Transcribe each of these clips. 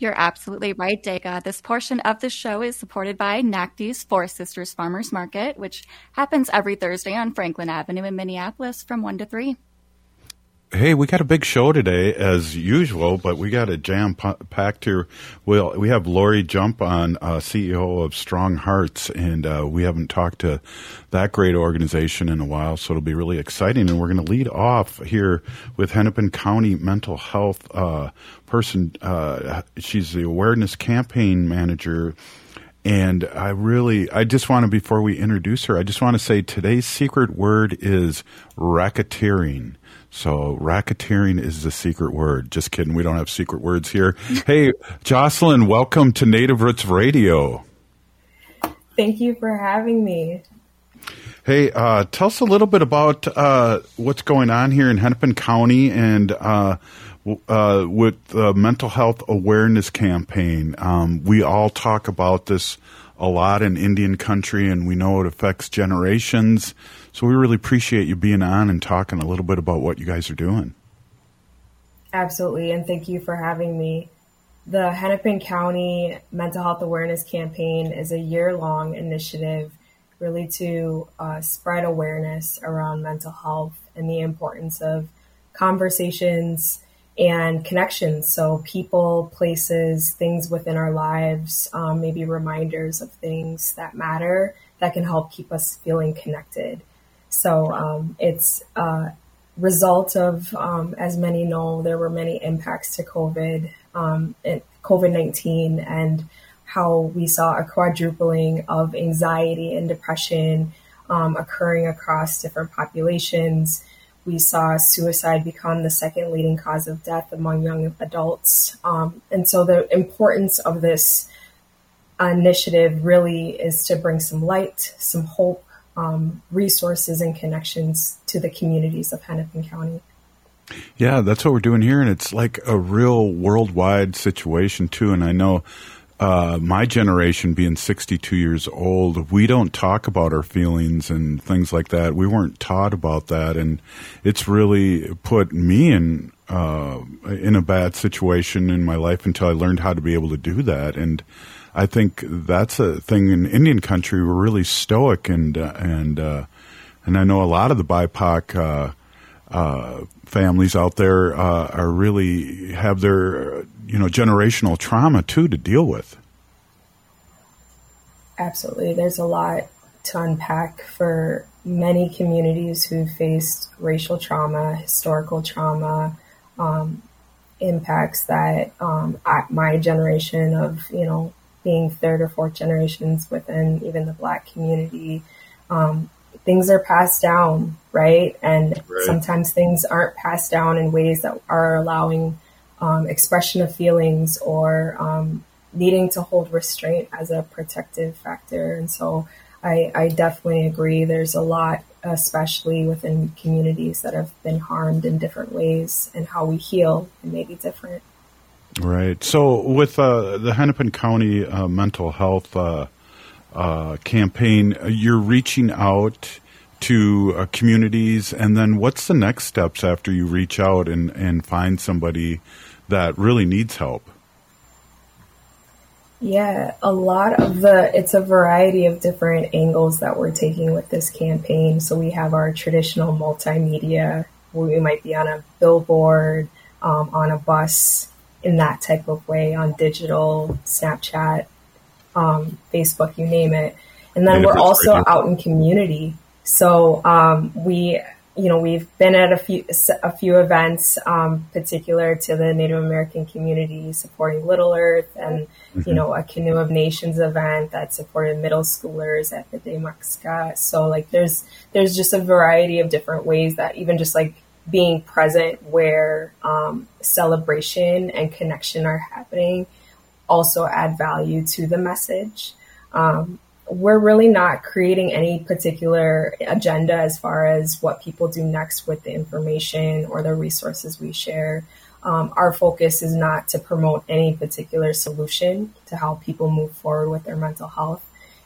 You're absolutely right, Dega. This portion of the show is supported by NACD's Four Sisters Farmers Market, which happens every Thursday on Franklin Avenue in Minneapolis from 1 to 3. Hey, we got a big show today, as usual, but we got a jam-packed here. We have Lori Jump on, CEO of Strong Hearts, and we haven't talked to that great organization in a while, so it'll be really exciting. And we're going to lead off here with Hennepin County Mental Health person. She's the Awareness Campaign Manager. And I just want to, before we introduce her, I just want to say today's secret word is racketeering. So racketeering is the secret word. Just kidding. We don't have secret words here. Hey, Jocelyn, welcome to Native Roots Radio. Thank you for having me. Hey, tell us a little bit about what's going on here in Hennepin County and with the Mental Health Awareness Campaign. We all talk about this a lot in Indian country, and we know it affects generations. So we really appreciate you being on and talking a little bit about what you guys are doing. Absolutely, and thank you for having me. The Hennepin County Mental Health Awareness Campaign is a year-long initiative really to spread awareness around mental health and the importance of conversations and connections. So people, places, things within our lives, maybe reminders of things that matter that can help keep us feeling connected. So it's a result of, as many know, there were many impacts to COVID, COVID-19, and how we saw a quadrupling of anxiety and depression occurring across different populations. We saw suicide become the second leading cause of death among young adults. And so the importance of this initiative really is to bring some light, some hope, resources and connections to the communities of Hennepin County. Yeah, that's what we're doing here. And it's like a real worldwide situation too. And I know my generation, being 62 years old, we don't talk about our feelings and things like that. We weren't taught about that, and it's really put me in a bad situation in my life until I learned how to be able to do that. And I think that's a thing in Indian country. We're really stoic, and I know a lot of the BIPOC families out there are really have their generational trauma too to deal with. Absolutely. There's a lot to unpack for many communities who faced racial trauma, historical trauma, impacts that my generation of, being third or fourth generations within even the Black community, things are passed down, right? And right. Sometimes things aren't passed down in ways that are allowing expression of feelings or needing to hold restraint as a protective factor. And so I definitely agree. There's a lot, especially within communities that have been harmed in different ways, and how we heal may be different. Right. So with the Hennepin County Mental Health campaign, you're reaching out to communities, and then what's the next steps after you reach out and find somebody that really needs help? Yeah, it's a variety of different angles that we're taking with this campaign. So we have our traditional multimedia, where we might be on a billboard, on a bus, in that type of way, on digital, Snapchat, Facebook, you name it. And then we're also out in community. So we've been at a few events particular to the Native American community, supporting Little Earth and, mm-hmm. A Canoe of Nations event that supported middle schoolers at the Daymaciska. So there's just a variety of different ways that even just being present where celebration and connection are happening also add value to the message. We're really not creating any particular agenda as far as what people do next with the information or the resources we share. Our focus is not to promote any particular solution to how people move forward with their mental health.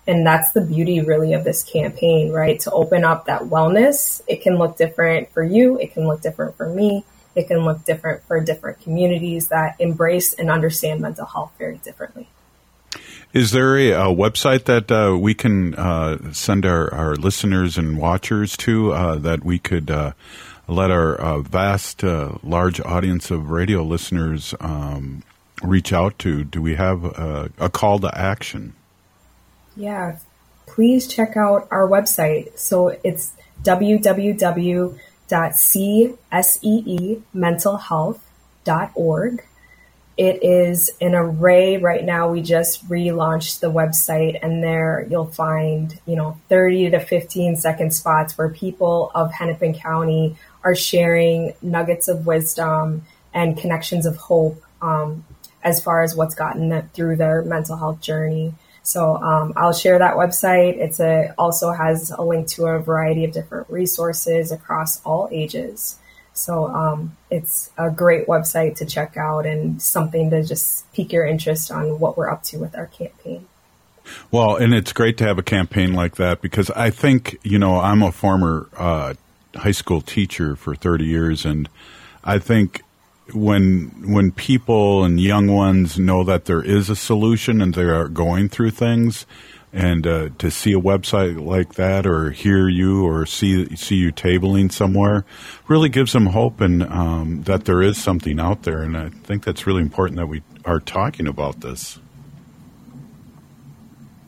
And that's the beauty really of this campaign, right? To open up that wellness. It can look different for you. It can look different for me. It can look different for different communities that embrace and understand mental health very differently. Is there a website that we can send our listeners and watchers to that we could let our vast, large audience of radio listeners reach out to? Do we have a call to action? Yeah, please check out our website. So it's www.cmentalhealth.org. It is an array right now. We just relaunched the website, and there you'll find, 30 to 15 second spots where people of Hennepin County are sharing nuggets of wisdom and connections of hope as far as what's gotten them through their mental health journey. So I'll share that website. It also has a link to a variety of different resources across all ages. So it's a great website to check out and something to just pique your interest on what we're up to with our campaign. Well, and it's great to have a campaign like that because I think, I'm a former high school teacher for 30 years. And I think when people and young ones know that there is a solution and they are going through things, and to see a website like that or hear you or see you tabling somewhere really gives them hope and that there is something out there. And I think that's really important that we are talking about this.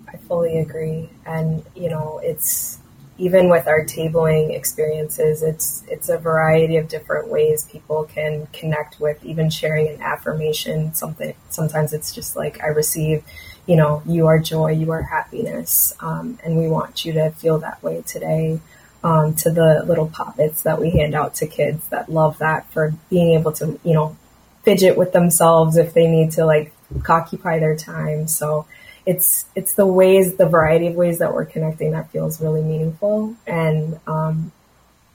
I fully agree. And, it's even with our tabling experiences, it's a variety of different ways people can connect with even sharing an affirmation. Sometimes it's just I receive you are joy, you are happiness. And we want you to feel that way today, to the little poppets that we hand out to kids that love that for being able to, fidget with themselves if they need to occupy their time. So it's the variety of ways that we're connecting that feels really meaningful. And,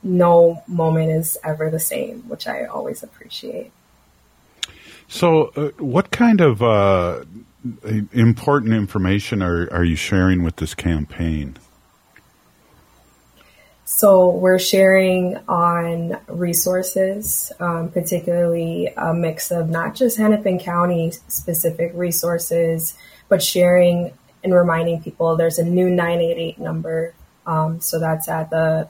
no moment is ever the same, which I always appreciate. So what kind of, important information are you sharing with this campaign? So we're sharing on resources, particularly a mix of not just Hennepin County specific resources, but sharing and reminding people there's a new 988 number. So that's at the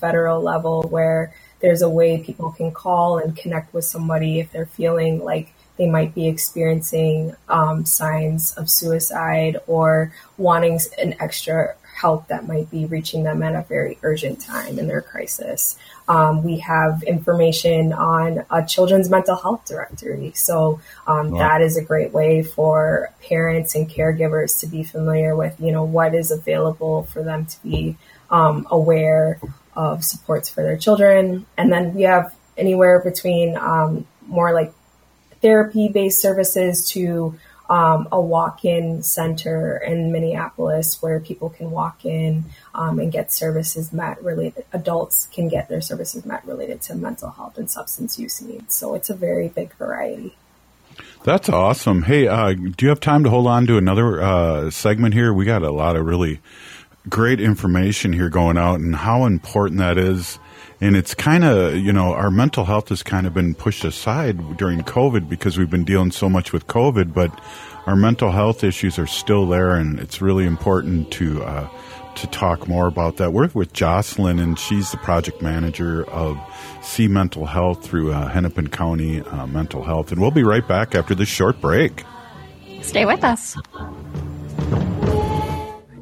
federal level where there's a way people can call and connect with somebody if they're feeling they might be experiencing signs of suicide or wanting an extra help that might be reaching them at a very urgent time in their crisis. We have information on a children's mental health directory. So that is a great way for parents and caregivers to be familiar with, what is available for them to be aware of supports for their children. And then we have anywhere between more therapy-based services to a walk-in center in Minneapolis where people can walk in and get services met related. Adults can get their services met related to mental health and substance use needs. So it's a very big variety. That's awesome. Hey, do you have time to hold on to another segment here? We got a lot of really great information here going out and how important that is. And it's kind of, our mental health has kind of been pushed aside during COVID because we've been dealing so much with COVID, but our mental health issues are still there, and it's really important to talk more about that. We're with Jocelyn, and she's the project manager of C Mental Health through Hennepin County Mental Health. And we'll be right back after this short break. Stay with us.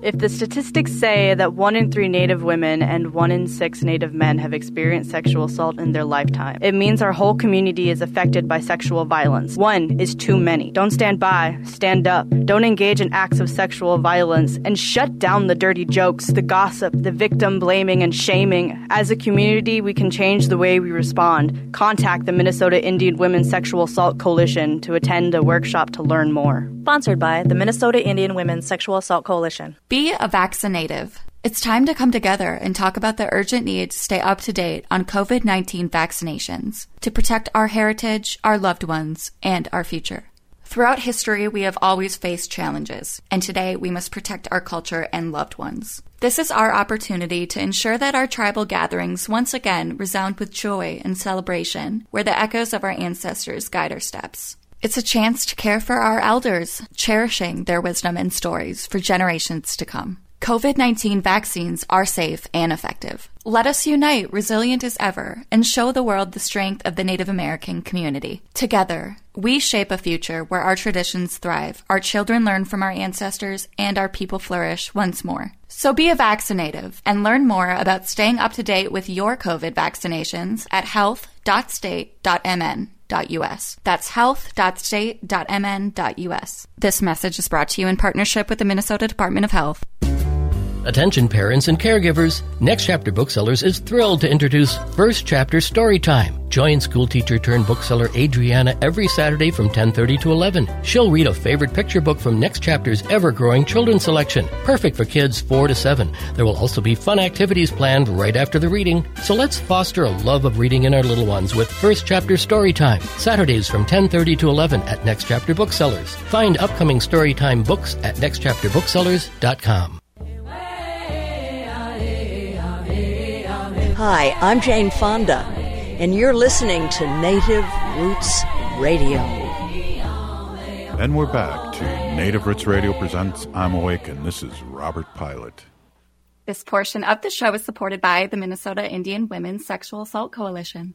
If the statistics say that 1 in 3 Native women and 1 in 6 Native men have experienced sexual assault in their lifetime, it means our whole community is affected by sexual violence. One is too many. Don't stand by. Stand up. Don't engage in acts of sexual violence, and shut down the dirty jokes, the gossip, the victim blaming and shaming. As a community, we can change the way we respond. Contact the Minnesota Indian Women's Sexual Assault Coalition to attend a workshop to learn more. Sponsored by the Minnesota Indian Women's Sexual Assault Coalition. Be a Vaccinative. It's time to come together and talk about the urgent need to stay up to date on COVID-19 vaccinations to protect our heritage, our loved ones, and our future. Throughout history, we have always faced challenges, and today we must protect our culture and loved ones. This is our opportunity to ensure that our tribal gatherings once again resound with joy and celebration, where the echoes of our ancestors guide our steps. It's a chance to care for our elders, cherishing their wisdom and stories for generations to come. COVID-19 vaccines are safe and effective. Let us unite, resilient as ever, and show the world the strength of the Native American community. Together, we shape a future where our traditions thrive, our children learn from our ancestors, and our people flourish once more. So be a Vaccinative and learn more about staying up to date with your COVID vaccinations at health.state.mn.us. That's health.state.mn.us. This message is brought to you in partnership with the Minnesota Department of Health. Attention parents and caregivers, Next Chapter Booksellers is thrilled to introduce First Chapter Storytime. Join school teacher turned bookseller Adriana every Saturday from 10:30 to 11. She'll read a favorite picture book from Next Chapter's ever-growing children's selection, perfect for kids 4 to 7. There will also be fun activities planned right after the reading. So let's foster a love of reading in our little ones with First Chapter Storytime, Saturdays from 10:30 to 11 at Next Chapter Booksellers. Find upcoming Storytime books at nextchapterbooksellers.com. Hi, I'm Jane Fonda, and you're listening to Native Roots Radio. And we're back to Native Roots Radio Presents I'm Awake, and this is Robert Pilot. This portion of the show is supported by the Minnesota Indian Women's Sexual Assault Coalition.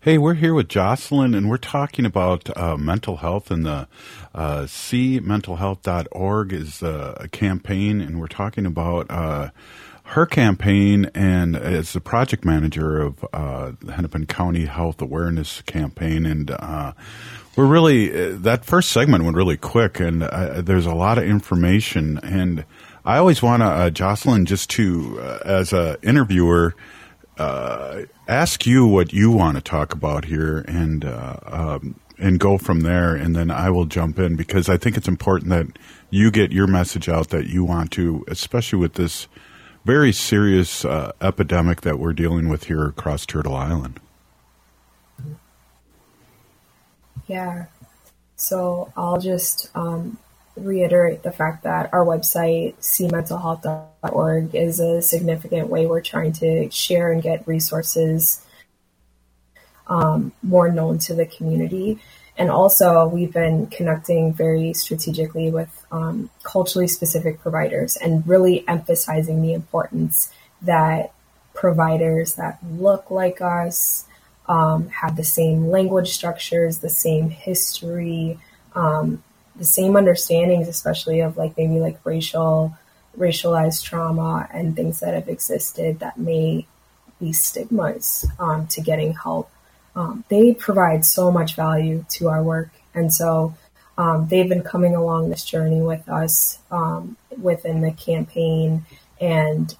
Hey, we're here with Jocelyn, and we're talking about mental health, and the cmentalhealth.org is a campaign, and we're talking about her campaign, and as the project manager of the Hennepin County Health Awareness Campaign. And we're really, that first segment went really quick, and there's a lot of information. And I always want to, Jocelyn, just to, as an interviewer, ask you what you want to talk about here, and go from there, and then I will jump in, because I think it's important that you get your message out that you want to, especially with this very serious epidemic that we're dealing with here across Turtle Island. Yeah. So I'll just reiterate the fact that our website, cmentalhealth.org, is a significant way we're trying to share and get resources more known to the community. And also, we've been connecting very strategically with culturally specific providers, and really emphasizing the importance that providers that look like us, have the same language structures, the same history, the same understandings, especially of like maybe like racialized trauma and things that have existed that may be stigmas to getting help. They provide so much value to our work. And so they've been coming along this journey with us within the campaign. And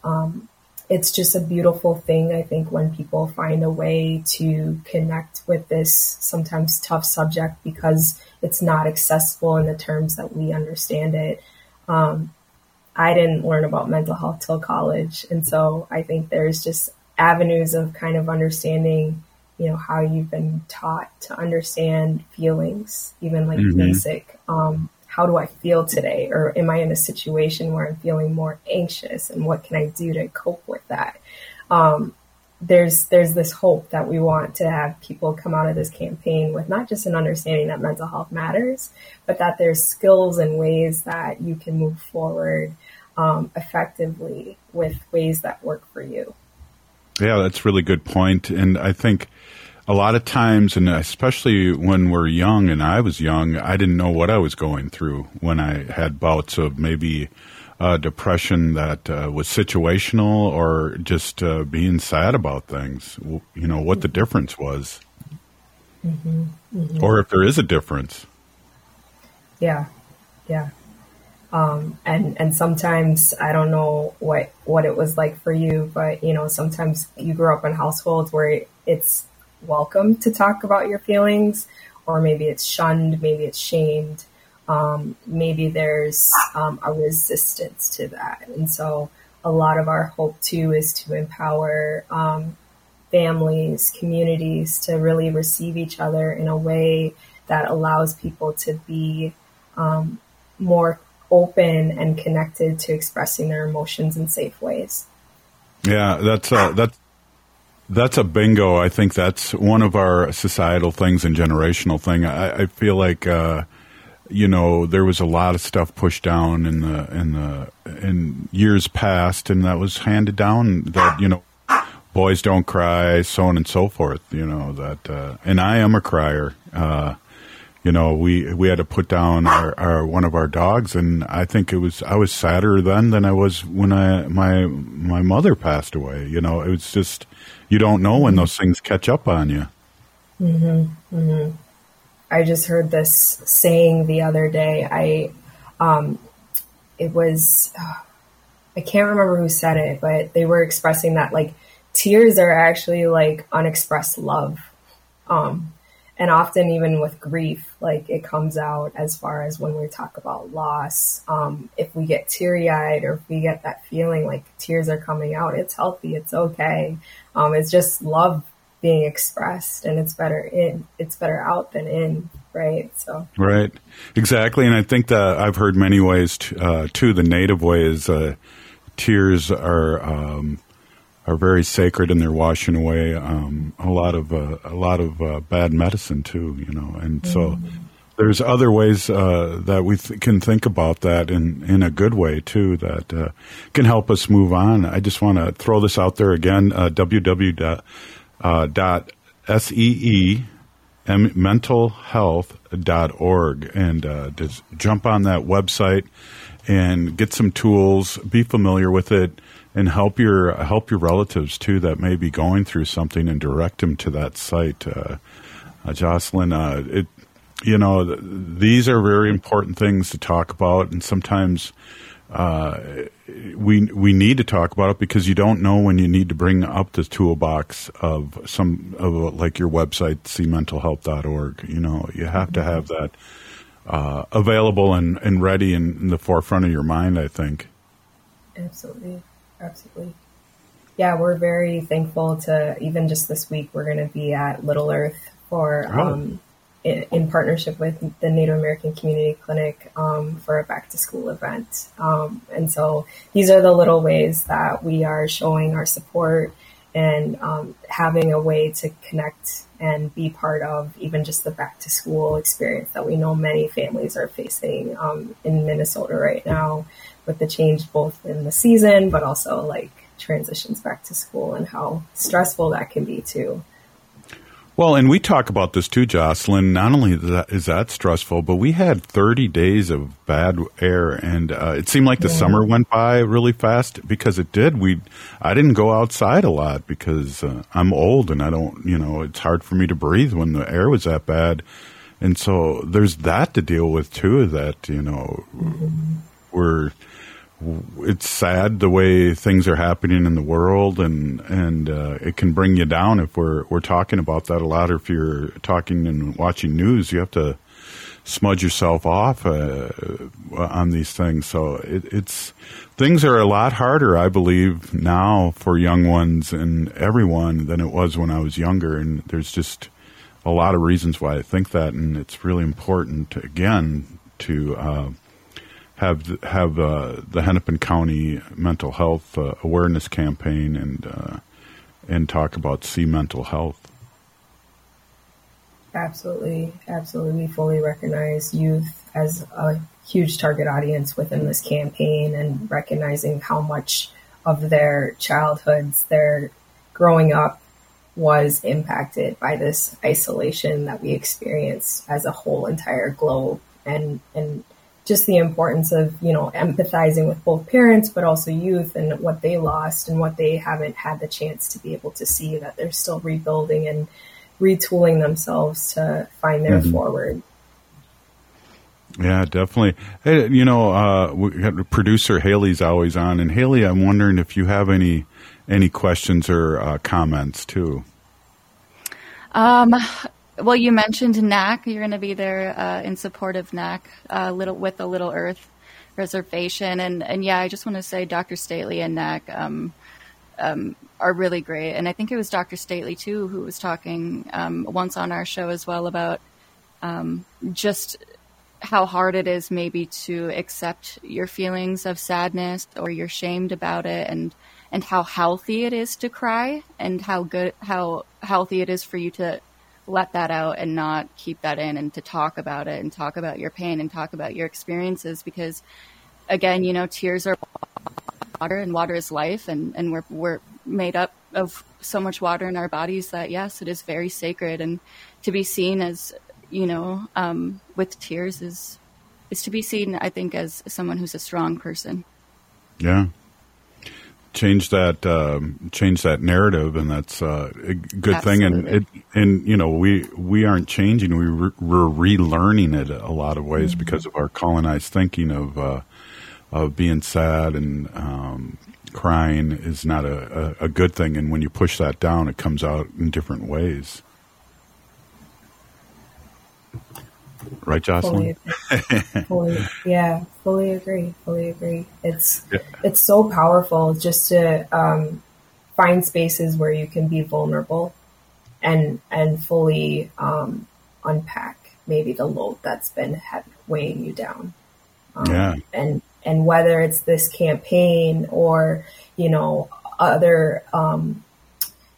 it's just a beautiful thing, I think, when people find a way to connect with this sometimes tough subject, because it's not accessible in the terms that we understand it. I didn't learn about mental health till college. And so I think there's just avenues of kind of understanding, you know, how you've been taught to understand feelings, even like basic, how do I feel today? Or am I in a situation where I'm feeling more anxious, and what can I do to cope with that? There's this hope that we want to have people come out of this campaign with not just an understanding that mental health matters, but that there's skills and ways that you can move forward effectively with ways that work for you. Yeah, that's a really good point. And I think a lot of times, and especially when we're young, and I was young, I didn't know what I was going through when I had bouts of maybe depression that was situational or just being sad about things, you know, what the difference was. Mm-hmm. Mm-hmm. Or if there is a difference. Yeah, yeah. And sometimes, I don't know what it was like for you, but, you know, sometimes you grew up in households where it's welcome to talk about your feelings, or maybe it's shunned, maybe it's shamed. Maybe there's a resistance to that. And so a lot of our hope, too, is to empower families, communities to really receive each other in a way that allows people to be more open and connected to expressing their emotions in safe ways. Yeah, that's a bingo. I think that's one of our societal things and generational thing. I feel like, you know, there was a lot of stuff pushed down in years past, and that was handed down that, you know, boys don't cry, so on and so forth, you know, that, and I am a crier, you know, we had to put down one of our dogs, and I think I was sadder then than I was when my mother passed away. You know, it was just, you don't know when those things catch up on you. Mm-hmm. Mm-hmm. I just heard this saying the other day. I can't remember who said it, but they were expressing that like tears are actually like unexpressed love. And often even with grief, like it comes out as far as when we talk about loss, if we get teary eyed or if we get that feeling like tears are coming out, it's healthy. It's okay. It's just love being expressed, and it's better out than in. Right. So. Right. Exactly. And I think that I've heard many ways too. The Native way is tears are very sacred, and they're washing away a lot of bad medicine too, you know. And so there's other ways that we can think about that in a good way too that can help us move on. I just want to throw this out there again: www.smentalhealth.org, and just jump on that website and get some tools. Be familiar with it. And help your relatives, too, that may be going through something, and direct them to that site. Jocelyn, you know, these are very important things to talk about, and sometimes we need to talk about it because you don't know when you need to bring up the toolbox of like your website, cmentalhealth.org. You know, you have to have that available and ready in the forefront of your mind, I think. Absolutely. Absolutely. Yeah, we're very thankful to even just this week, we're going to be at Little Earth in partnership with the Native American Community Clinic for a back to school event. And so these are the little ways that we are showing our support and having a way to connect and be part of even just the back to school experience that we know many families are facing in Minnesota right now. With the change both in the season, but also like transitions back to school and how stressful that can be too. Well, and we talk about this too, Jocelyn. Not only is that stressful, but we had 30 days of bad air, and it seemed like the summer went by really fast because it did. I didn't go outside a lot because I'm old and I don't, you know, it's hard for me to breathe when the air was that bad. And so there's that to deal with too, that, you know, it's sad the way things are happening in the world, and it can bring you down if we're talking about that a lot. Or if you're talking and watching news, you have to smudge yourself off on these things. So things are a lot harder, I believe, now for young ones and everyone than it was when I was younger. And there's just a lot of reasons why I think that, and it's really important again to have the Hennepin County Mental Health Awareness Campaign and talk about mental health. Absolutely, absolutely. We fully recognize youth as a huge target audience within this campaign, and recognizing how much of their childhoods, their growing up, was impacted by this isolation that we experienced as a whole entire globe, and just the importance of, you know, empathizing with both parents, but also youth and what they lost and what they haven't had the chance to be able to see, that they're still rebuilding and retooling themselves to find their forward. Yeah, definitely. Hey, you know, producer Haley's always on. And Haley, I'm wondering if you have any questions or comments too. Well, you mentioned NAC. You're going to be there in support of NAC with the Little Earth Reservation. And yeah, I just want to say Dr. Stately and NAC are really great. And I think it was Dr. Stately, too, who was talking once on our show as well about just how hard it is maybe to accept your feelings of sadness or you're shamed about it, and how healthy it is to cry, and how healthy it is for you to let that out and not keep that in, and to talk about it and talk about your pain and talk about your experiences, because again, you know, tears are water and water is life, and we're made up of so much water in our bodies that yes, it is very sacred, and to be seen as, you know, with tears is to be seen, I think, as someone who's a strong person. Yeah. Change that narrative, and that's a good thing. And you know, we aren't changing; we're relearning it a lot of ways because of our colonized thinking of being sad and crying is not a good thing. And when you push that down, it comes out in different ways. Right, Jocelyn? Fully agree. It's so powerful just to find spaces where you can be vulnerable and fully unpack maybe the load that's been weighing you down. And whether it's this campaign or, you know, other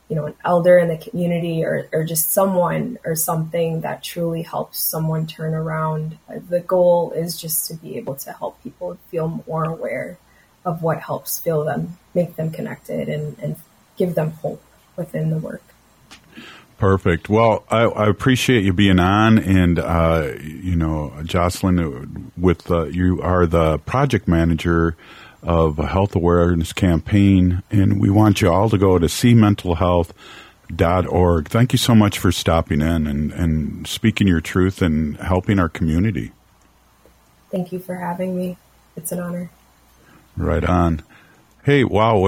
you know, an elder in the community or just someone or something that truly helps someone turn around. The goal is just to be able to help people feel more aware of what helps fill them, make them connected, and give them hope within the work. Perfect. Well, I appreciate you being on, and, you know, Jocelyn, with you are the project manager of a health awareness campaign, and we want you all to go to cmentalhealth.org. Thank you so much for stopping in and speaking your truth and helping our community. Thank you for having me. It's an honor. Right on. Hey, wow,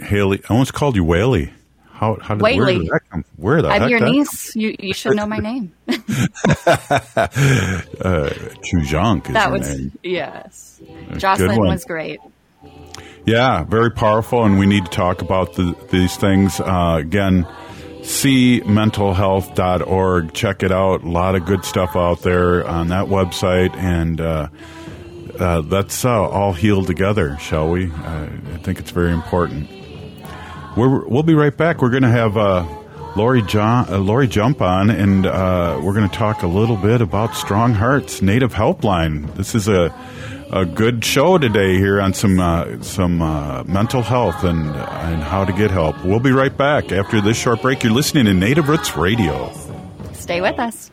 Haley, I almost called you Whaley. How did that come? Where the heck? I'm your niece. You should know my name. Chujunk is her name. Yes. Jocelyn was great. Yeah, very powerful, and we need to talk about these things. Again, cmentalhealth.org. Check it out. A lot of good stuff out there on that website, and let's all heal together, shall we? I think it's very important. We'll be right back. We're going to have Lori Jump on, and we're going to talk a little bit about Strong Hearts Native Helpline. This is a good show today here on some mental health and how to get help. We'll be right back after this short break. You're listening to Native Roots Radio. Stay with us.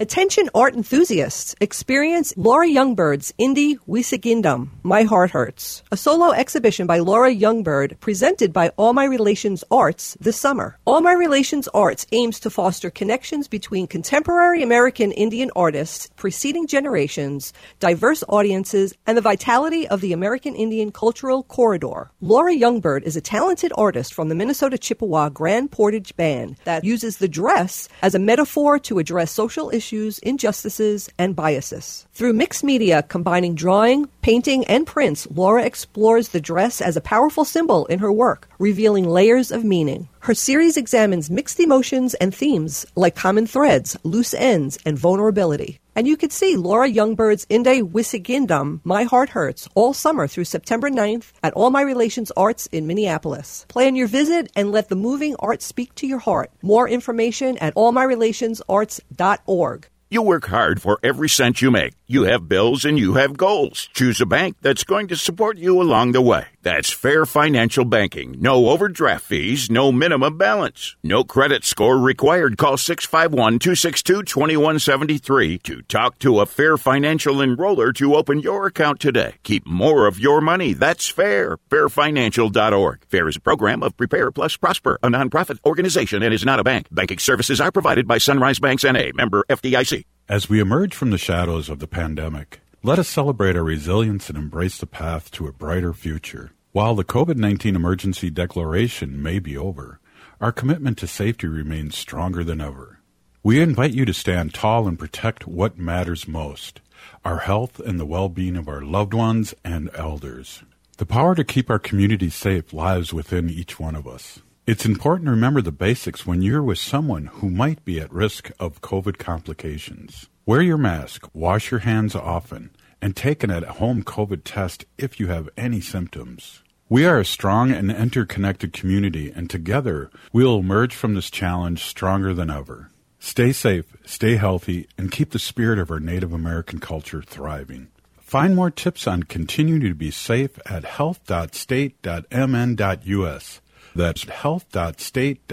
Attention art enthusiasts, experience Laura Youngbird's Inde Wisagindam, My Heart Hurts, a solo exhibition by Laura Youngbird presented by All My Relations Arts this summer. All My Relations Arts aims to foster connections between contemporary American Indian artists, preceding generations, diverse audiences, and the vitality of the American Indian cultural corridor. Laura Youngbird is a talented artist from the Minnesota Chippewa Grand Portage Band that uses the dress as a metaphor to address social issues, injustices, and biases. Through mixed media combining drawing, painting, and prints, Laura explores the dress as a powerful symbol in her work, revealing layers of meaning. Her series examines mixed emotions and themes like common threads, loose ends, and vulnerability. And you can see Laura Youngbird's Inde Wisagindam, My Heart Hurts, all summer through September 9th at All My Relations Arts in Minneapolis. Plan your visit and let the moving art speak to your heart. More information at allmyrelationsarts.org. You work hard for every cent you make. You have bills and you have goals. Choose a bank that's going to support you along the way. That's Fair Financial Banking. No overdraft fees, no minimum balance, no credit score required. Call 651-262-2173 to talk to a Fair Financial enroller to open your account today. Keep more of your money. That's Fair. FairFinancial.org. Fair is a program of Prepare Plus Prosper, a nonprofit organization, and is not a bank. Banking services are provided by Sunrise Banks N.A., member FDIC. As we emerge from the shadows of the pandemic, let us celebrate our resilience and embrace the path to a brighter future. While the COVID-19 emergency declaration may be over, our commitment to safety remains stronger than ever. We invite you to stand tall and protect what matters most, our health and the well-being of our loved ones and elders. The power to keep our community safe lies within each one of us. It's important to remember the basics when you're with someone who might be at risk of COVID complications. Wear your mask, wash your hands often, and take an at-home COVID test if you have any symptoms. We are a strong and interconnected community, and together we'll emerge from this challenge stronger than ever. Stay safe, stay healthy, and keep the spirit of our Native American culture thriving. Find more tips on continuing to be safe at health.state.mn.us. That's health.state.mn.us.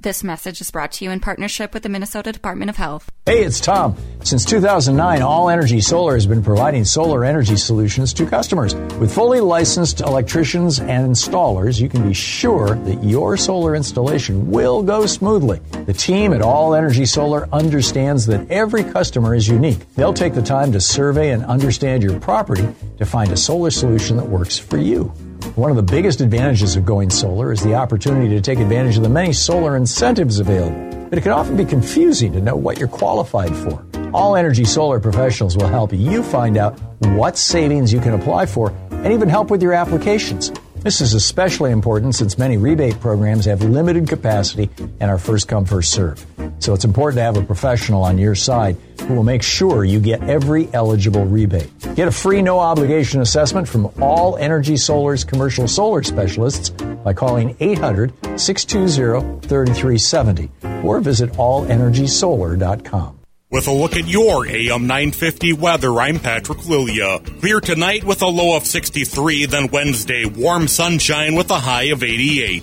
This message is brought to you in partnership with the Minnesota Department of Health. Hey, it's Tom. Since 2009, All Energy Solar has been providing solar energy solutions to customers. With fully licensed electricians and installers, you can be sure that your solar installation will go smoothly. The team at All Energy Solar understands that every customer is unique. They'll take the time to survey and understand your property to find a solar solution that works for you. One of the biggest advantages of going solar is the opportunity to take advantage of the many solar incentives available, but it can often be confusing to know what you're qualified for. All Energy Solar professionals will help you find out what savings you can apply for and even help with your applications. This is especially important since many rebate programs have limited capacity and are first come, first serve. So it's important to have a professional on your side who will make sure you get every eligible rebate. Get a free no-obligation assessment from All Energy Solar's commercial solar specialists by calling 800-620-3370 or visit allenergysolar.com. With a look at your AM 950 weather, I'm Patrick Lilia. Clear tonight with a low of 63, then Wednesday, warm sunshine with a high of 88.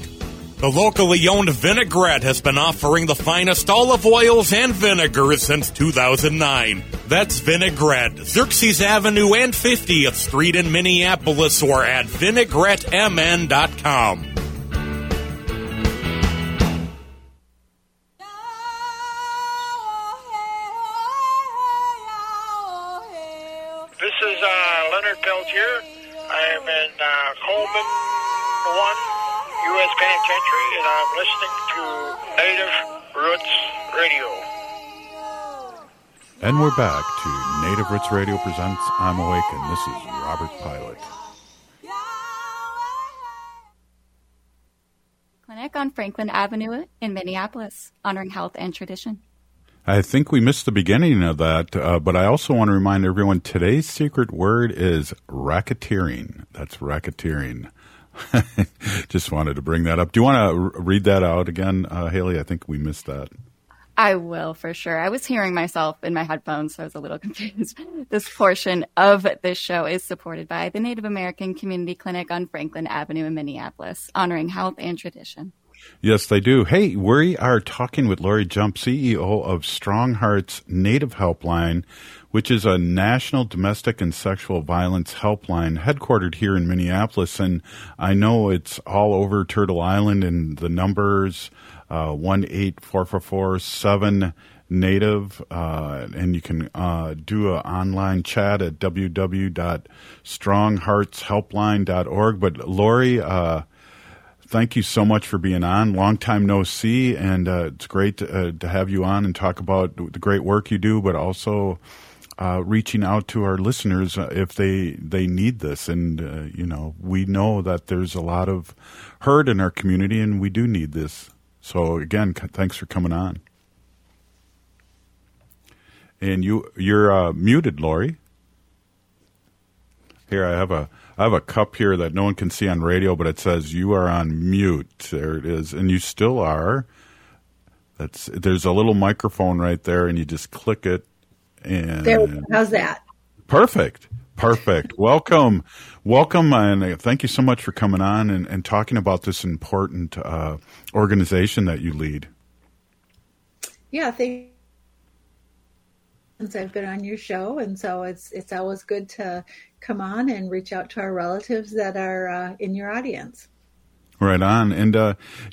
The locally owned Vinaigrette has been offering the finest olive oils and vinegars since 2009. That's Vinaigrette, Xerxes Avenue and 50th Street in Minneapolis, or at vinaigrettemn.com. Here. I am in Coleman 1, U.S. Penitentiary, and I'm listening to Native Roots Radio. And we're back to Native Roots Radio Presents I'm Awake, and this is Robert Pilot. Clinic on Franklin Avenue in Minneapolis, honoring health and tradition. I think we missed the beginning of that, but I also want to remind everyone today's secret word is racketeering. That's racketeering. Just wanted to bring that up. Do you want to read that out again, Haley? I think we missed that. I will, for sure. I was hearing myself in my headphones, so I was a little confused. This portion of this show is supported by the Native American Community Clinic on Franklin Avenue in Minneapolis, honoring health and tradition. Yes, they do. Hey, we are talking with Lori Jump, CEO of StrongHearts Native Helpline, which is a national domestic and sexual violence helpline headquartered here in Minneapolis. And I know it's all over Turtle Island, and the numbers 1-844-7-NATIVE, and you can do an online chat at www.strongheartshelpline.org. But Lori, thank you so much for being on. Long time no see, and it's great to have you on and talk about the great work you do, but also reaching out to our listeners if they need this. And, you know, we know that there's a lot of hurt in our community, and we do need this. So, again, thanks for coming on. And you're muted, Lori. Here, I have a cup here that no one can see on radio, but it says you are on mute. There it is. And you still are. There's a little microphone right there, and you just click it. And there, how's that? Perfect. Perfect. Welcome. Welcome. And thank you so much for coming on and talking about this important organization that you lead. Yeah, thank you. Since I've been on your show, and so it's always good to come on and reach out to our relatives that are in your audience. Right on. And,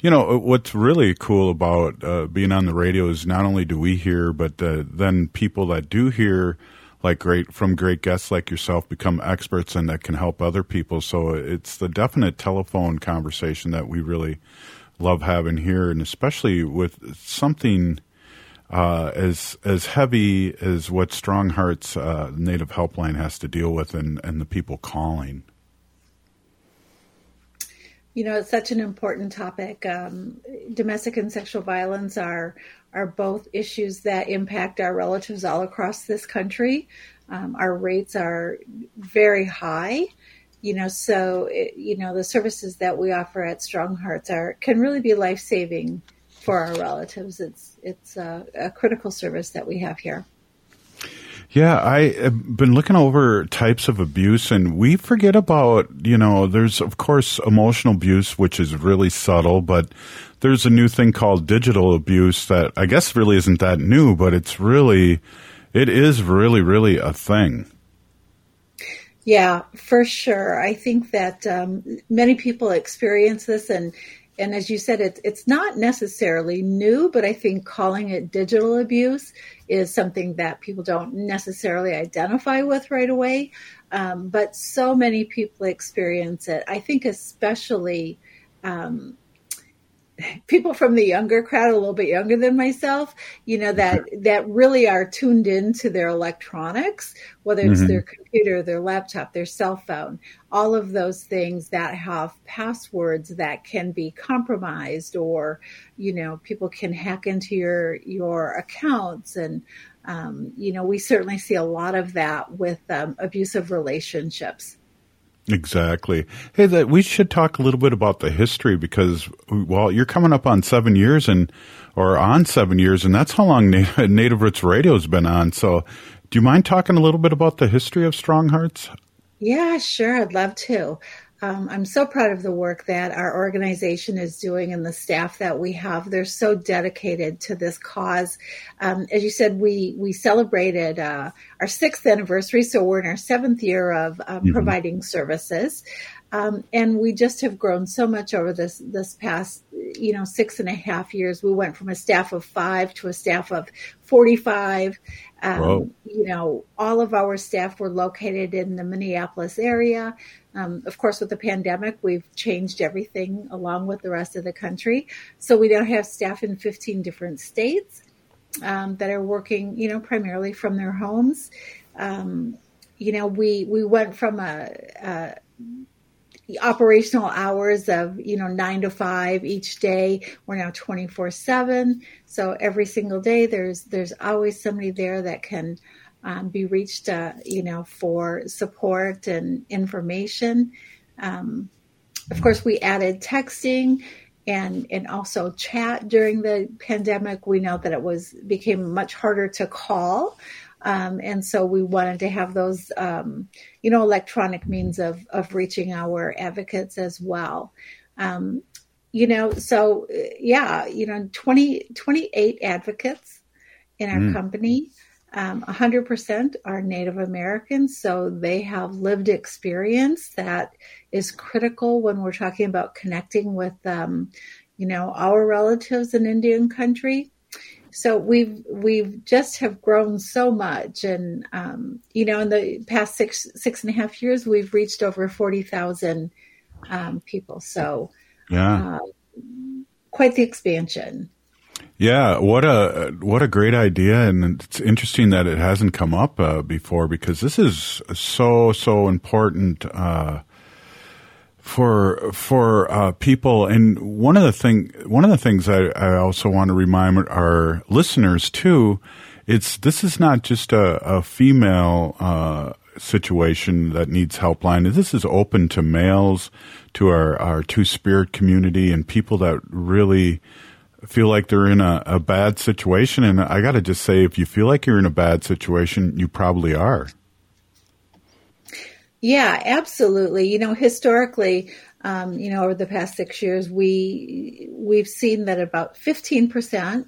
you know, what's really cool about being on the radio is not only do we hear, but then people that do hear like great guests like yourself become experts and that can help other people. So it's the definite telephone conversation that we really love having here, and especially with something as heavy as what StrongHearts Native Helpline has to deal with and the people calling. You know, it's such an important topic. Domestic and sexual violence are both issues that impact our relatives all across this country. Our rates are very high. You know, so the services that we offer at StrongHearts can really be life-saving for our relatives. It's a critical service that we have here. Yeah, I've been looking over types of abuse, and we forget about, there's, of course, emotional abuse, which is really subtle, but there's a new thing called digital abuse that I guess really isn't that new, but it is really a thing. Yeah, for sure. I think that many people experience this, and as you said, it's not necessarily new, but I think calling it digital abuse is something that people don't necessarily identify with right away. But so many people experience it. I think especially people from the younger crowd, a little bit younger than myself, that really are tuned into their electronics, whether it's their computer, their laptop, their cell phone, all of those things that have passwords that can be compromised, or, people can hack into your accounts. And, we certainly see a lot of that with abusive relationships. Exactly. Hey, we should talk a little bit about the history, because you're coming up on 7 years, and that's how long Native Roots Radio has been on. So do you mind talking a little bit about the history of StrongHearts? Yeah, sure. I'd love to. I'm so proud of the work that our organization is doing and the staff that we have. They're so dedicated to this cause. As you said, we celebrated our 6th anniversary, so we're in our 7th year of providing services. And we just have grown so much over this past, 6.5 years. We went from a staff of 5 to a staff of 45. All of our staff were located in the Minneapolis area. Of course, with the pandemic, we've changed everything along with the rest of the country. So we now have staff in 15 different states that are working, primarily from their homes. We went from a operational hours of 9 to 5 each day. We're now 24/7, so every single day there's always somebody there that can be reached for support and information. Of course, we added texting and also chat during the pandemic. We know that it became much harder to call. And so we wanted to have those, electronic means of reaching our advocates as well. So, 28 advocates in our company, 100% are Native Americans. So they have lived experience that is critical when we're talking about connecting with, our relatives in Indian country. So we've just have grown so much, and in the past six and a half years, we've reached over 40,000 people. So, quite the expansion. Yeah, what a great idea, and it's interesting that it hasn't come up before, because this is so important for people. And one of the things I also want to remind our listeners too, this is not just a female situation that needs helpline. This is open to males, to our two-spirit community, and people that really feel like they're in a bad situation. And I got to just say, if you feel like you're in a bad situation, you probably are. Yeah, absolutely. You know, historically, over the past 6 years, we've seen that about 15%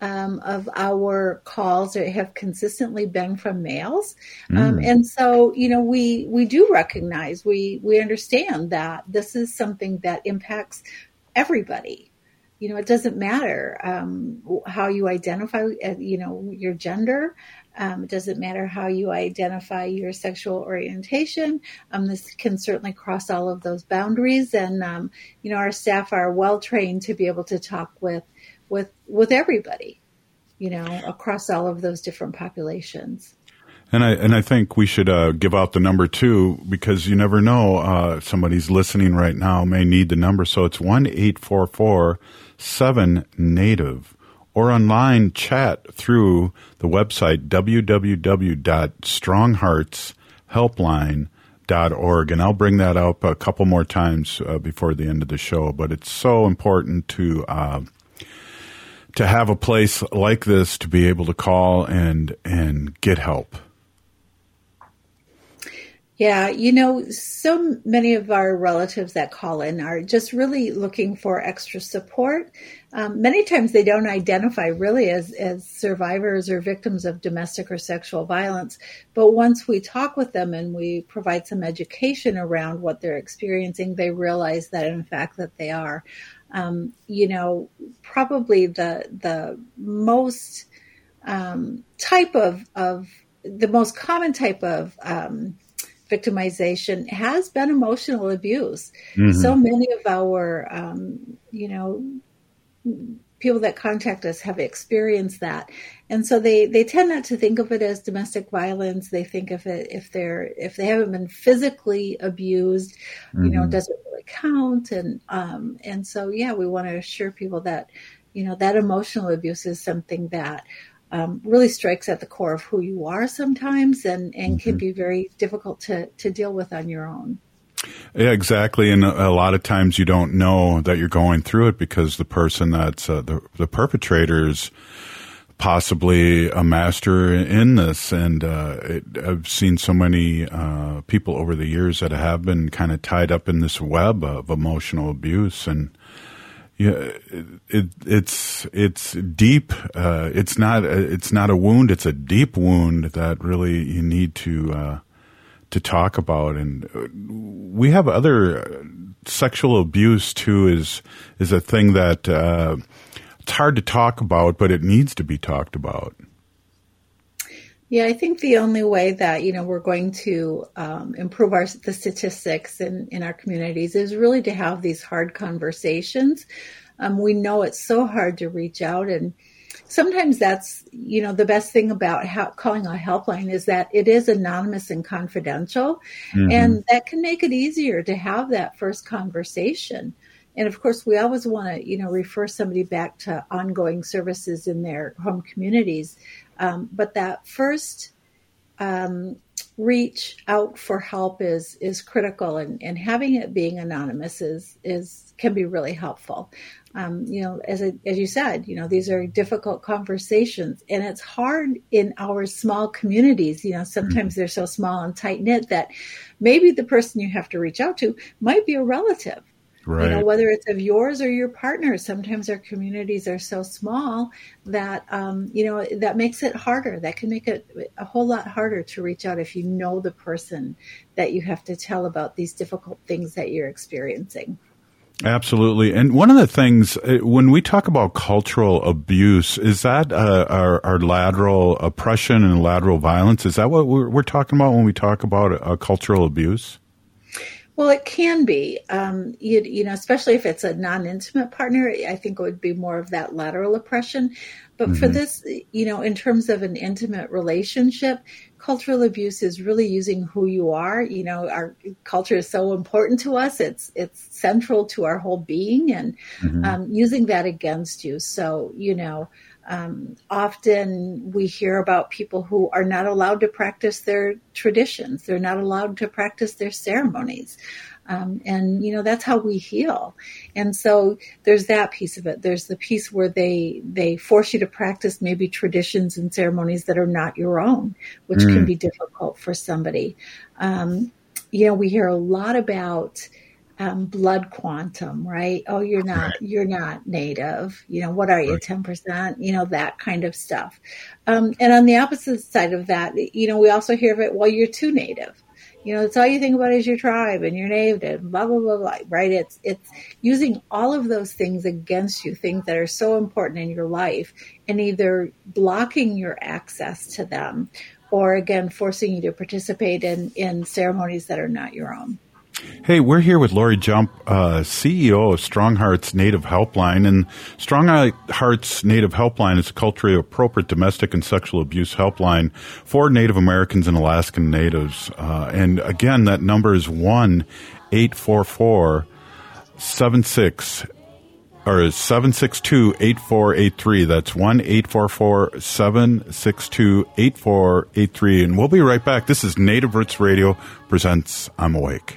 of our calls have consistently been from males. And so, we do recognize, we understand that this is something that impacts everybody. You know, it doesn't matter how you identify, your gender. It doesn't matter how you identify your sexual orientation. This can certainly cross all of those boundaries. And, our staff are well trained to be able to talk with everybody, across all of those different populations. And I think we should give out the number too, because you never know, somebody's listening right now may need the number. So it's 1-844-7-NATIVE, or online chat through the website www.strongheartshelpline.org. And I'll bring that up a couple more times before the end of the show, but it's so important to have a place like this to be able to call and get help. Yeah, so many of our relatives that call in are just really looking for extra support. Many times they don't identify really as survivors or victims of domestic or sexual violence. But once we talk with them and we provide some education around what they're experiencing, they realize that in fact that they are. Probably the most the most common type of victimization has been emotional abuse. Mm-hmm. So many of our, people that contact us have experienced that. And so they tend not to think of it as domestic violence. They think of it if they haven't been physically abused, mm-hmm. It doesn't really count. And so, yeah, we want to assure people that, that emotional abuse is something that really strikes at the core of who you are sometimes and mm-hmm. can be very difficult to deal with on your own. Yeah, exactly. And a lot of times you don't know that you're going through it because the person that's the perpetrator's possibly a master in this. And I've seen so many people over the years that have been kind of tied up in this web of emotional abuse. And yeah, it's deep. It's not a wound. It's a deep wound that really you need to talk about. And we have other sexual abuse too is a thing that it's hard to talk about, but it needs to be talked about. Yeah, I think the only way that, we're going to improve the statistics in our communities is really to have these hard conversations. We know it's so hard to reach out, and sometimes that's, the best thing about calling a helpline is that it is anonymous and confidential, mm-hmm. and that can make it easier to have that first conversation. And of course, we always want to, refer somebody back to ongoing services in their home communities. But that first reach out for help is critical, and having it being anonymous can be really helpful. As you said, these are difficult conversations, and it's hard in our small communities. Sometimes mm-hmm. they're so small and tight knit that maybe the person you have to reach out to might be a relative. Right. Whether it's of yours or your partner, sometimes our communities are so small that, that makes it harder. That can make it a whole lot harder to reach out if you know the person that you have to tell about these difficult things that you're experiencing. Absolutely. And one of the things, when we talk about cultural abuse, is that our lateral oppression and lateral violence? Is that what we're talking about when we talk about cultural abuse? Well, it can be, especially if it's a non-intimate partner. I think it would be more of that lateral oppression. But mm-hmm. for this, in terms of an intimate relationship, cultural abuse is really using who you are. Our culture is so important to us. It's central to our whole being, and mm-hmm. Using that against you. So, often we hear about people who are not allowed to practice their traditions. They're not allowed to practice their ceremonies. That's how we heal. And so there's that piece of it. There's the piece where they force you to practice maybe traditions and ceremonies that are not your own, which can be difficult for somebody. you know, we hear a lot about blood quantum, right? Oh, you're not Native. You know, what are you, 10%? You know, that kind of stuff. And on the opposite side of that, you know, we also hear of it, well, you're too Native. You know, it's all you think about is your tribe and your Native and blah, blah, blah, blah, right? It's using all of those things against you, things that are so important in your life, and either blocking your access to them or, again, forcing you to participate in ceremonies that are not your own. Hey, we're here with Lori Jump, CEO of StrongHearts Native Helpline. And StrongHearts Native Helpline is a culturally appropriate domestic and sexual abuse helpline for Native Americans and Alaskan Natives. And again, that number is 1-844-76 or 762-8483. That's 1-844-762-8483. And we'll be right back. This is Native Roots Radio Presents I'm Awake.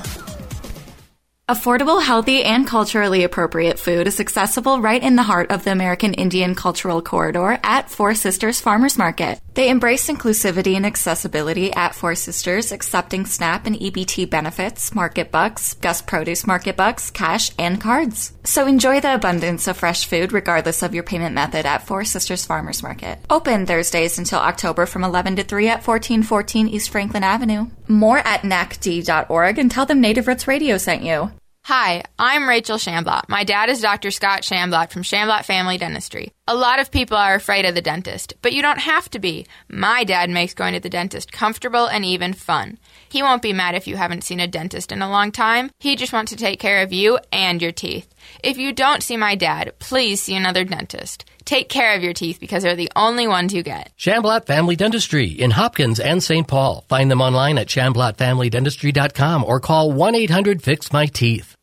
Affordable, healthy, and culturally appropriate food is accessible right in the heart of the American Indian Cultural Corridor at Four Sisters Farmers Market. They embrace inclusivity and accessibility at Four Sisters, accepting SNAP and EBT benefits, market bucks, guest produce market bucks, cash, and cards. So enjoy the abundance of fresh food regardless of your payment method at Four Sisters Farmers Market. Open Thursdays until October from 11 to 3 at 1414 East Franklin Avenue. More at NACD.org and tell them Native Roots Radio sent you. Hi, I'm Rachel Shamblott. My dad is Dr. Scott Shamblott from Shamblott Family Dentistry. A lot of people are afraid of the dentist, but you don't have to be. My dad makes going to the dentist comfortable and even fun. He won't be mad if you haven't seen a dentist in a long time. He just wants to take care of you and your teeth. If you don't see my dad, please see another dentist. Take care of your teeth because they're the only ones you get. Shamblott Family Dentistry in Hopkins and St. Paul. Find them online at ShamblottFamilyDentistry.com or call 1-800-FIX-MY-TEETH.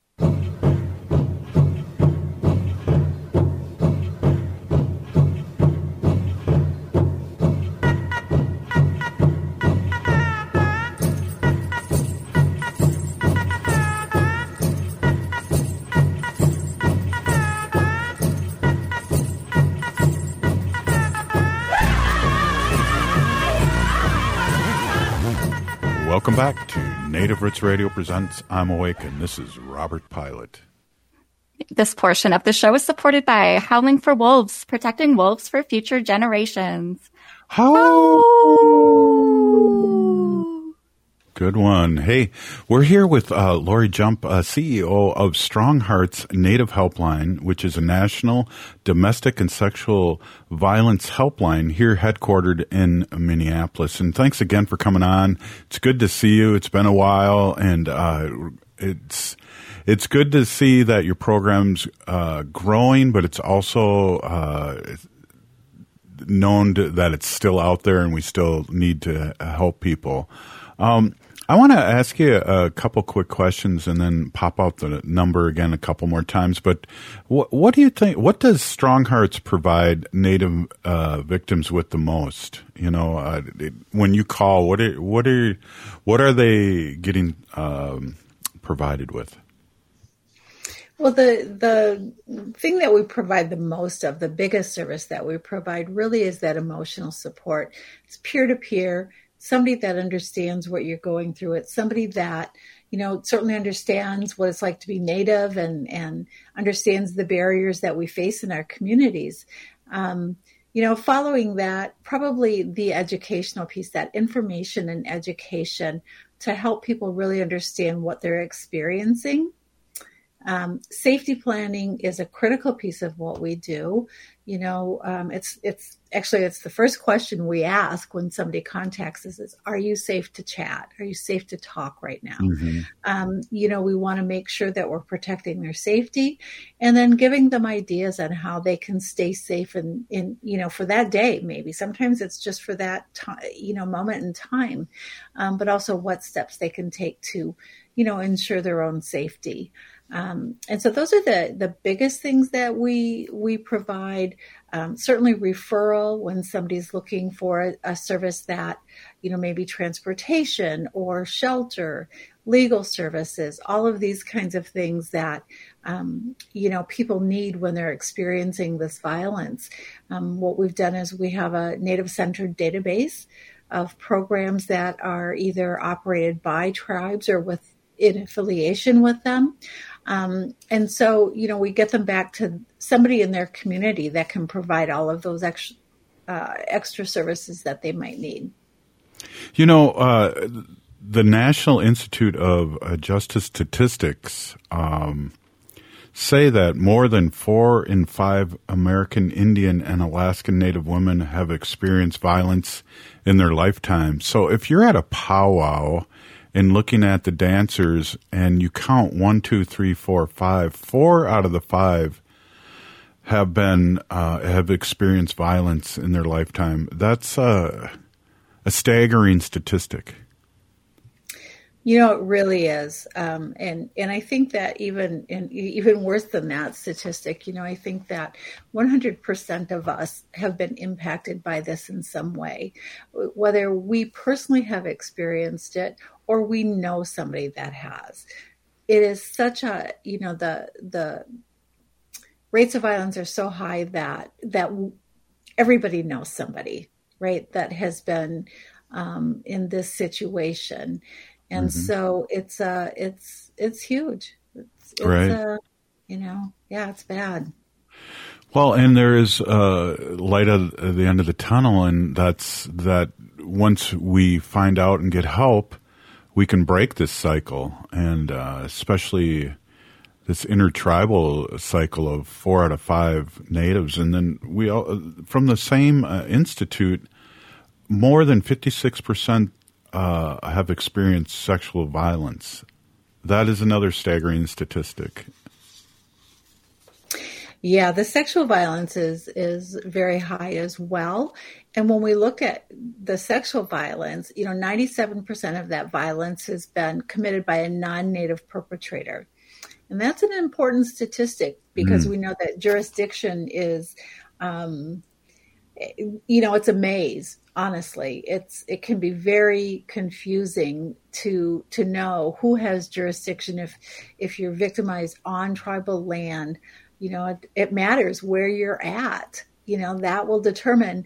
Welcome back to Native Roots Radio Presents I'm Awake, and this is Robert Pilot. This portion of the show is supported by Howling for Wolves, protecting wolves for future generations. Howl! Good one. Hey, we're here with Lori Jump, CEO of StrongHearts Native Helpline, which is a national domestic and sexual violence helpline here headquartered in Minneapolis. And thanks again for coming on. It's good to see you. It's been a while, and it's good to see that your program's growing, but it's also known that it's still out there and we still need to help people. I want to ask you a couple quick questions and then pop out the number again a couple more times. But what do you think? What does StrongHearts provide Native victims with the most? You know, when you call, what are they getting provided with? Well, the thing that we provide the most of, the biggest service that we provide, really is that emotional support. It's peer to peer. Somebody that understands what you're going through. It's somebody that, you know, certainly understands what it's like to be Native and understands the barriers that we face in our communities. you know, following that, probably the educational piece, that information and education to help people really understand what they're experiencing. Safety planning is a critical piece of what we do. You know, it's the first question we ask when somebody contacts us is, are you safe to chat? Are you safe to talk right now? Mm-hmm. You know, we want to make sure that we're protecting their safety and then giving them ideas on how they can stay safe and, you know, for that day, maybe sometimes it's just for that time, you know, moment in time, but also what steps they can take to, you know, ensure their own safety. And so those are the biggest things that we provide. Certainly referral when somebody's looking for a service that, you know, maybe transportation or shelter, legal services, all of these kinds of things that, you know, people need when they're experiencing this violence. What we've done is we have a Native-centered database of programs that are either operated by tribes or with in affiliation with them. And so, you know, we get them back to somebody in their community that can provide all of those extra services that they might need. You know, the National Institute of Justice Statistics say that more than 4 in 5 American Indian and Alaskan Native women have experienced violence in their lifetime. So if you're at a powwow and looking at the dancers, and you count 1, 2, 3, 4, 5, 4 out of the 5 have been have experienced violence in their lifetime. That's a staggering statistic. You know, it really is, and I think that even worse than that statistic, you know, I think that 100% of us have been impacted by this in some way, whether we personally have experienced it or we know somebody that has. It is such a, you know, the rates of violence are so high that everybody knows somebody, right, that has been in this situation. And mm-hmm. so it's huge. It's right. You know, yeah, it's bad. Well, and there is light at the end of the tunnel, and that's that once we find out and get help, we can break this cycle, and especially this intertribal cycle of 4 out of 5 Natives. And then we all, from the same institute, more than 56% have experienced sexual violence. That is another staggering statistic. Yeah, the sexual violence is very high as well. And when we look at the sexual violence, you know, 97% of that violence has been committed by a non-Native perpetrator. And that's an important statistic because we know that jurisdiction is, you know, it's a maze. Honestly, it can be very confusing to know who has jurisdiction if you're victimized on tribal land. You know, it matters where you're at. You know, that will determine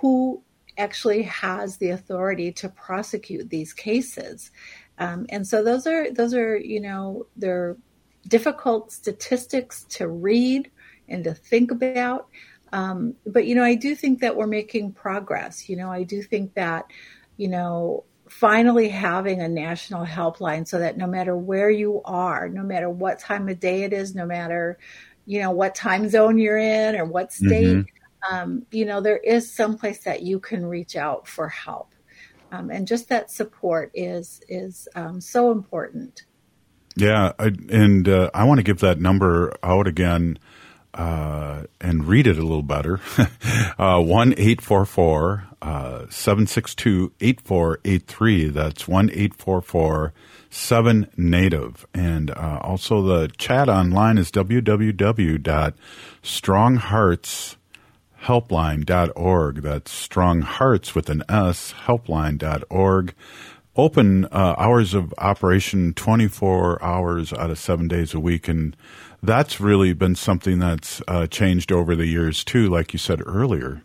who actually has the authority to prosecute these cases. And so those are, you know, they're difficult statistics to read and to think about. But, you know, I do think that we're making progress. You know, I do think that, you know, finally having a national helpline so that no matter where you are, no matter what time of day it is, no matter, you know, what time zone you're in or what state, mm-hmm. You know, there is some place that you can reach out for help. And just that support is so important. Yeah. I want to give that number out again. And read it a little better. 1-844-762-8483. That's 1-844-7-NATIVE. And also the chat online is www.strongheartshelpline.org. That's stronghearts with an S, helpline.org. Open hours of operation 24 hours out of 7 days a week. And that's really been something that's changed over the years, too, like you said earlier.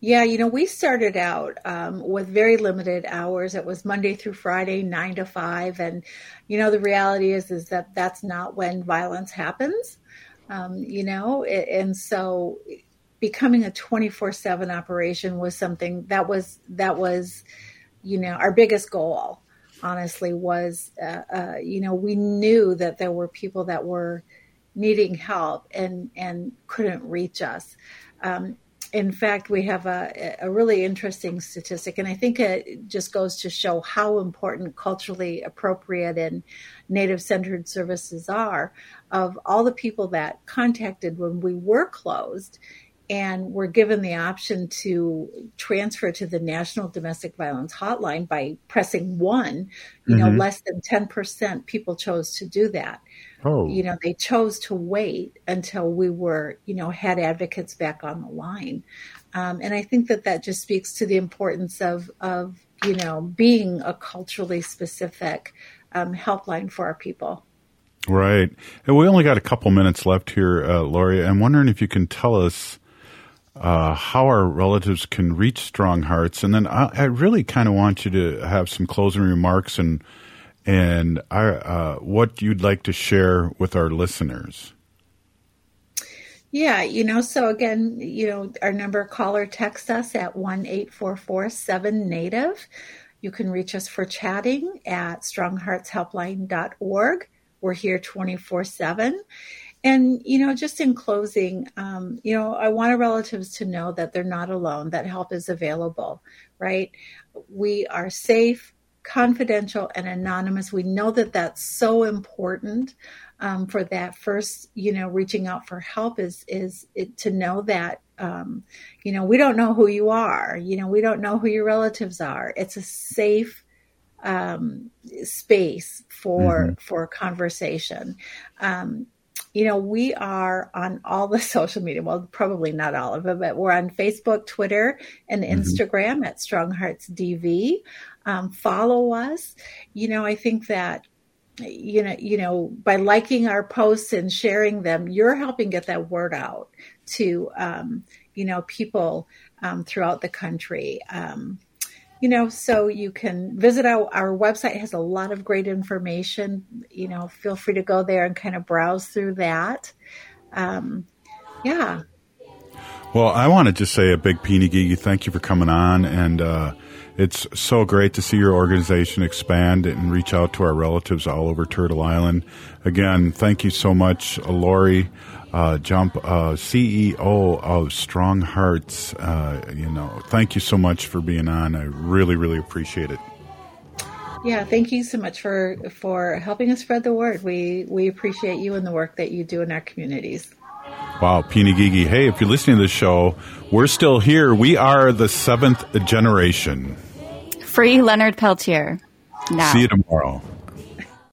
Yeah, you know, we started out with very limited hours. It was Monday through Friday, 9 to 5. And, you know, the reality is that that's not when violence happens, you know, and so becoming a 24/7 operation was something that was, you know, our biggest goal, honestly, was, you know, we knew that there were people that were needing help and couldn't reach us. In fact, we have a really interesting statistic, and I think it just goes to show how important culturally appropriate and Native-centered services are. Of all the people that contacted when we were closed and were given the option to transfer to the National Domestic Violence Hotline by pressing 1, you know, less than 10% people chose to do that. Oh. You know, they chose to wait until we were, you know, had advocates back on the line. And I think that just speaks to the importance of, you know, being a culturally specific helpline for our people. Right. And we only got a couple minutes left here, Lori. I'm wondering if you can tell us how our relatives can reach Strong Hearts. And then I really kind of want you to have some closing remarks and what you'd like to share with our listeners. Yeah, you know, so again, you know, our number, call or text us at 1-844-7-NATIVE. You can reach us for chatting at strongheartshelpline.org. We're here 24/7. And, you know, just in closing, you know, I want our relatives to know that they're not alone, that help is available, right? We are safe, confidential, and anonymous. We know that that's so important for that first, you know, reaching out for help is to know that, you know, we don't know who you are. You know, we don't know who your relatives are. It's a safe space for conversation. You know, we are on all the social media. Well, probably not all of it, but we're on Facebook, Twitter, and Instagram at StrongHeartsDV. Follow us. You know, I think that, you know, by liking our posts and sharing them, you're helping get that word out to, you know, people throughout the country. You know, so you can visit our website. It has a lot of great information. You know, feel free to go there and kind of browse through that. Yeah. Well, I want to just say a big Peeny-Gigi, thank you for coming on. And it's so great to see your organization expand and reach out to our relatives all over Turtle Island. Again, thank you so much, Lori Jump, CEO of Strong Hearts. You know, thank you so much for being on. I really, really appreciate it. Yeah, thank you so much for helping us spread the word. We appreciate you and the work that you do in our communities. Wow, Peeny-Gigi. Hey, if you're listening to the show, we're still here. We are the seventh generation. Free Leonard Peltier. Now. See you tomorrow.